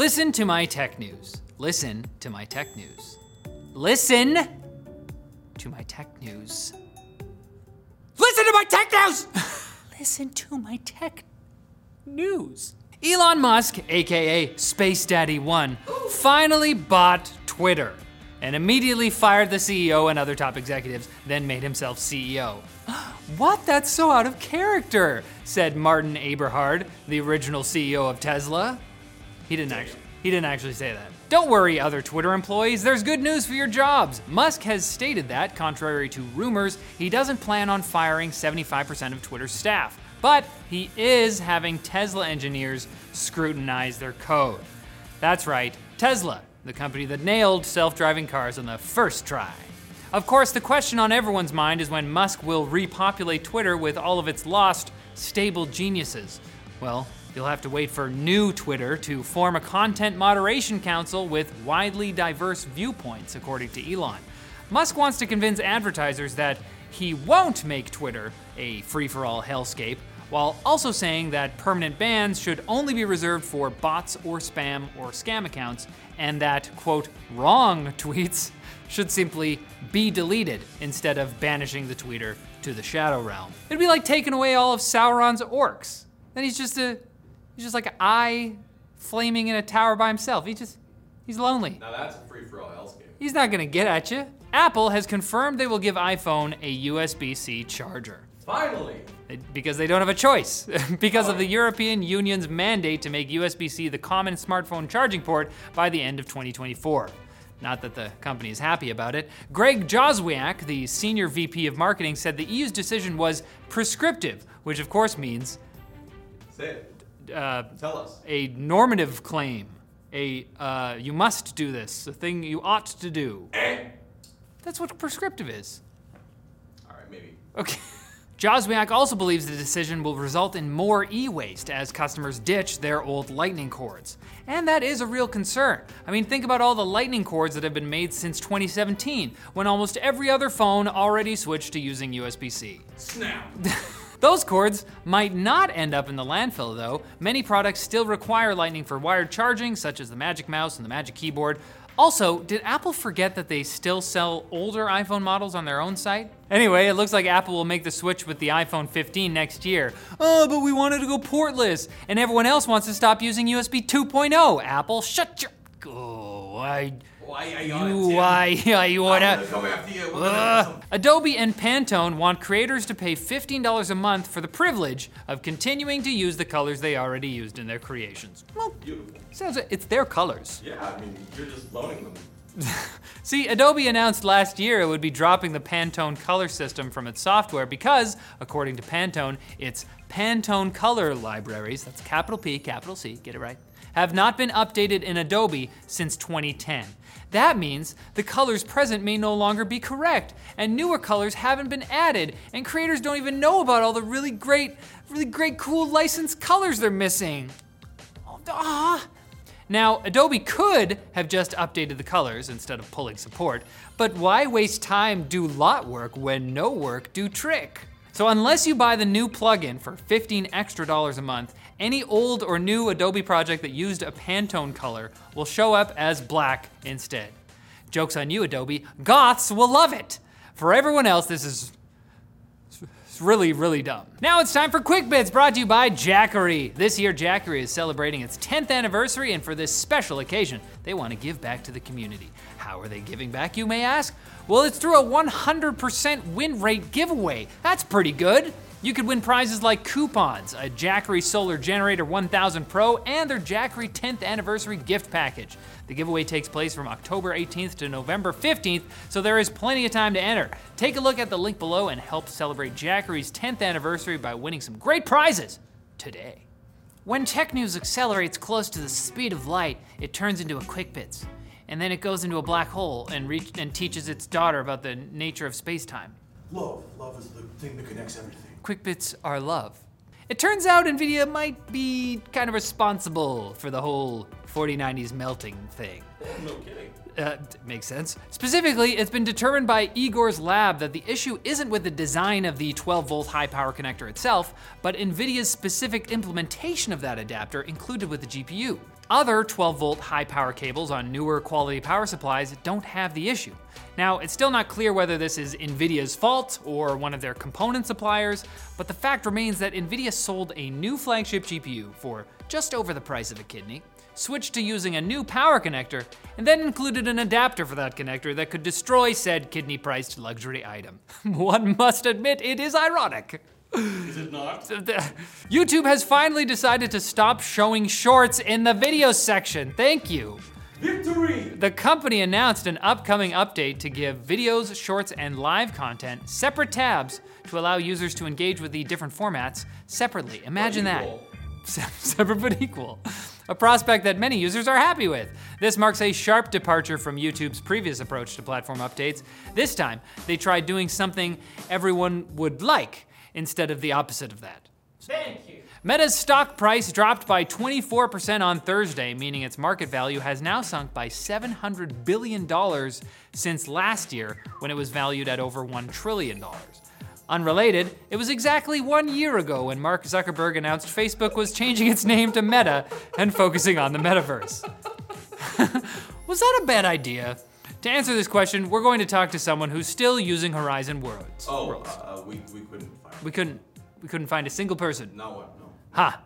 Listen to my tech news. Listen to my tech news. Listen to my tech news. Listen to my tech news! Listen to my tech news. Elon Musk, aka Space Daddy 1, finally bought Twitter and immediately fired the CEO and other top executives, then made himself CEO. What? That's so out of character, said Martin Eberhard, the original CEO of Tesla. He didn't actually say that. Don't worry, other Twitter employees, there's good news for your jobs. Musk has stated that, contrary to rumors, he doesn't plan on firing 75% of Twitter's staff, but he is having Tesla engineers scrutinize their code. That's right, Tesla, the company that nailed self-driving cars on the first try. Of course, the question on everyone's mind is when Musk will repopulate Twitter with all of its lost, stable geniuses. Well, you'll have to wait for new Twitter to form a content moderation council with widely diverse viewpoints, according to Elon. Musk wants to convince advertisers that he won't make Twitter a free-for-all hellscape, while also saying that permanent bans should only be reserved for bots or spam or scam accounts, and that, quote, wrong tweets should simply be deleted instead of banishing the tweeter to the shadow realm. It'd be like taking away all of Sauron's orcs. Then he's just like an eye flaming in a tower by himself. He's lonely. Now that's a free-for-all hellscape. He's not gonna get at you. Apple has confirmed they will give iPhone a USB-C charger. Finally! Because they don't have a choice. Because of the European Union's mandate to make USB-C the common smartphone charging port by the end of 2024. Not that the company is happy about it. Greg Joswiak, the senior VP of marketing, said the EU's decision was prescriptive, which of course means... Say it. Tell us. A normative claim. You must do this. A thing you ought to do. That's what prescriptive is. All right, maybe. Okay. Joswiak also believes the decision will result in more e-waste as customers ditch their old lightning cords. And that is a real concern. I mean, think about all the lightning cords that have been made since 2017, when almost every other phone already switched to using USB-C. Snap. Those cords might not end up in the landfill though. Many products still require lightning for wired charging, such as the Magic Mouse and the Magic Keyboard. Also, did Apple forget that they still sell older iPhone models on their own site? Anyway, it looks like Apple will make the switch with the iPhone 15 next year. Oh, but we wanted to go portless, and everyone else wants to stop using USB 2.0. Apple, shut your... Oh, Adobe and Pantone want creators to pay $15 a month for the privilege of continuing to use the colors they already used in their creations. Well, beautiful. Sounds like it's their colors. Yeah, I mean, you're just loaning them. See, Adobe announced last year it would be dropping the Pantone color system from its software because, according to Pantone, its Pantone color libraries, that's capital P, capital C, get it right, have not been updated in Adobe since 2010. That means the colors present may no longer be correct, and newer colors haven't been added, and creators don't even know about all the really great, cool licensed colors they're missing. Oh, now, Adobe could have just updated the colors instead of pulling support, but why waste time do lot work when no work do trick? So unless you buy the new plugin for $15 extra a month, any old or new Adobe project that used a Pantone color will show up as black instead. Joke's on you, Adobe. Goths will love it. For everyone else, this is really, really dumb. Now it's time for Quick Bits, brought to you by Jackery. This year, Jackery is celebrating its 10th anniversary, and for this special occasion, they want to give back to the community. How are they giving back, you may ask? Well, it's through a 100% win rate giveaway. That's pretty good. You could win prizes like coupons, a Jackery Solar Generator 1000 Pro, and their Jackery 10th Anniversary Gift Package. The giveaway takes place from October 18th to November 15th, so there is plenty of time to enter. Take a look at the link below and help celebrate Jackery's 10th anniversary by winning some great prizes today. When tech news accelerates close to the speed of light, it turns into a QuickBits, and then it goes into a black hole and teaches its daughter about the nature of space-time. Love is the thing that connects everything. QuickBits are love. It turns out Nvidia might be kind of responsible for the whole 4090s melting thing. No kidding. Makes sense. Specifically, it's been determined by Igor's lab that the issue isn't with the design of the 12-volt high-power connector itself, but Nvidia's specific implementation of that adapter included with the GPU. Other 12-volt high-power cables on newer quality power supplies don't have the issue. Now, it's still not clear whether this is Nvidia's fault or one of their component suppliers, but the fact remains that Nvidia sold a new flagship GPU for just over the price of a kidney, switched to using a new power connector, and then included an adapter for that connector that could destroy said kidney-priced luxury item. One must admit, it is ironic. Is it not? YouTube has finally decided to stop showing shorts in the video section. Thank you. Victory! The company announced an upcoming update to give videos, shorts, and live content separate tabs to allow users to engage with the different formats separately. Imagine that. Separate but equal. A prospect that many users are happy with. This marks a sharp departure from YouTube's previous approach to platform updates. This time, they tried doing something everyone would like instead of the opposite of that. Thank you. Meta's stock price dropped by 24% on Thursday, meaning its market value has now sunk by $700 billion since last year, when it was valued at over $1 trillion. Unrelated, it was exactly 1 year ago when Mark Zuckerberg announced Facebook was changing its name to Meta and focusing on the metaverse. Was that a bad idea? To answer this question, we're going to talk to someone who's still using Horizon Worlds. We couldn't find it. We couldn't find a single person. No one, no. Ha.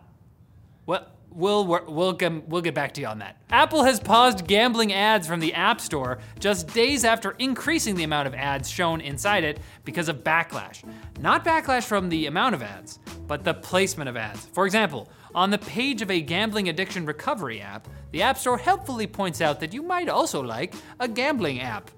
Well, we'll get back to you on that. Apple has paused gambling ads from the App Store just days after increasing the amount of ads shown inside it because of backlash. Not backlash from the amount of ads, but the placement of ads. For example, on the page of a gambling addiction recovery app, the App Store helpfully points out that you might also like a gambling app.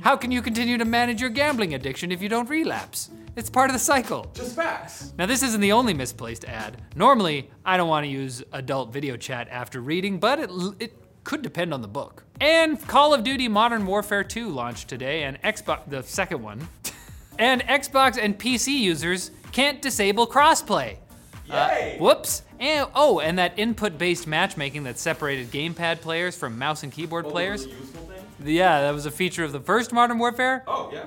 How can you continue to manage your gambling addiction if you don't relapse? It's part of the cycle. Just facts. Now, this isn't the only misplaced ad. Normally, I don't want to use adult video chat after reading, but it could depend on the book. And Call of Duty Modern Warfare 2 launched today, and Xbox, the second one. And Xbox and PC users can't disable crossplay. Yay. Whoops. And, and that input-based matchmaking that separated gamepad players from mouse and keyboard players. Really useful thing? Yeah, that was a feature of the first Modern Warfare. Oh, yeah.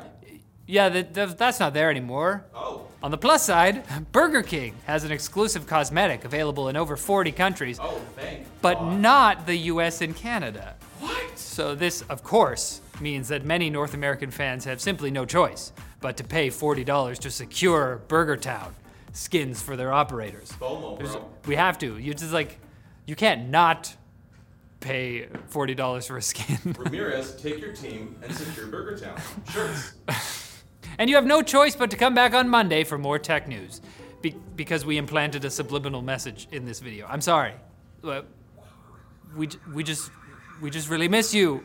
Yeah, that's not there anymore. Oh. On the plus side, Burger King has an exclusive cosmetic available in over 40 countries. Oh, thank God. But not the US and Canada. What? So this, of course, means that many North American fans have simply no choice but to pay $40 to secure Burger Town skins for their operators. FOMO, bro. We have to. You just you can't not pay $40 for a skin. Ramirez, take your team and secure Burger Town. Shirts. And you have no choice but to come back on Monday for more tech news, because we implanted a subliminal message in this video. I'm sorry. We just really miss you.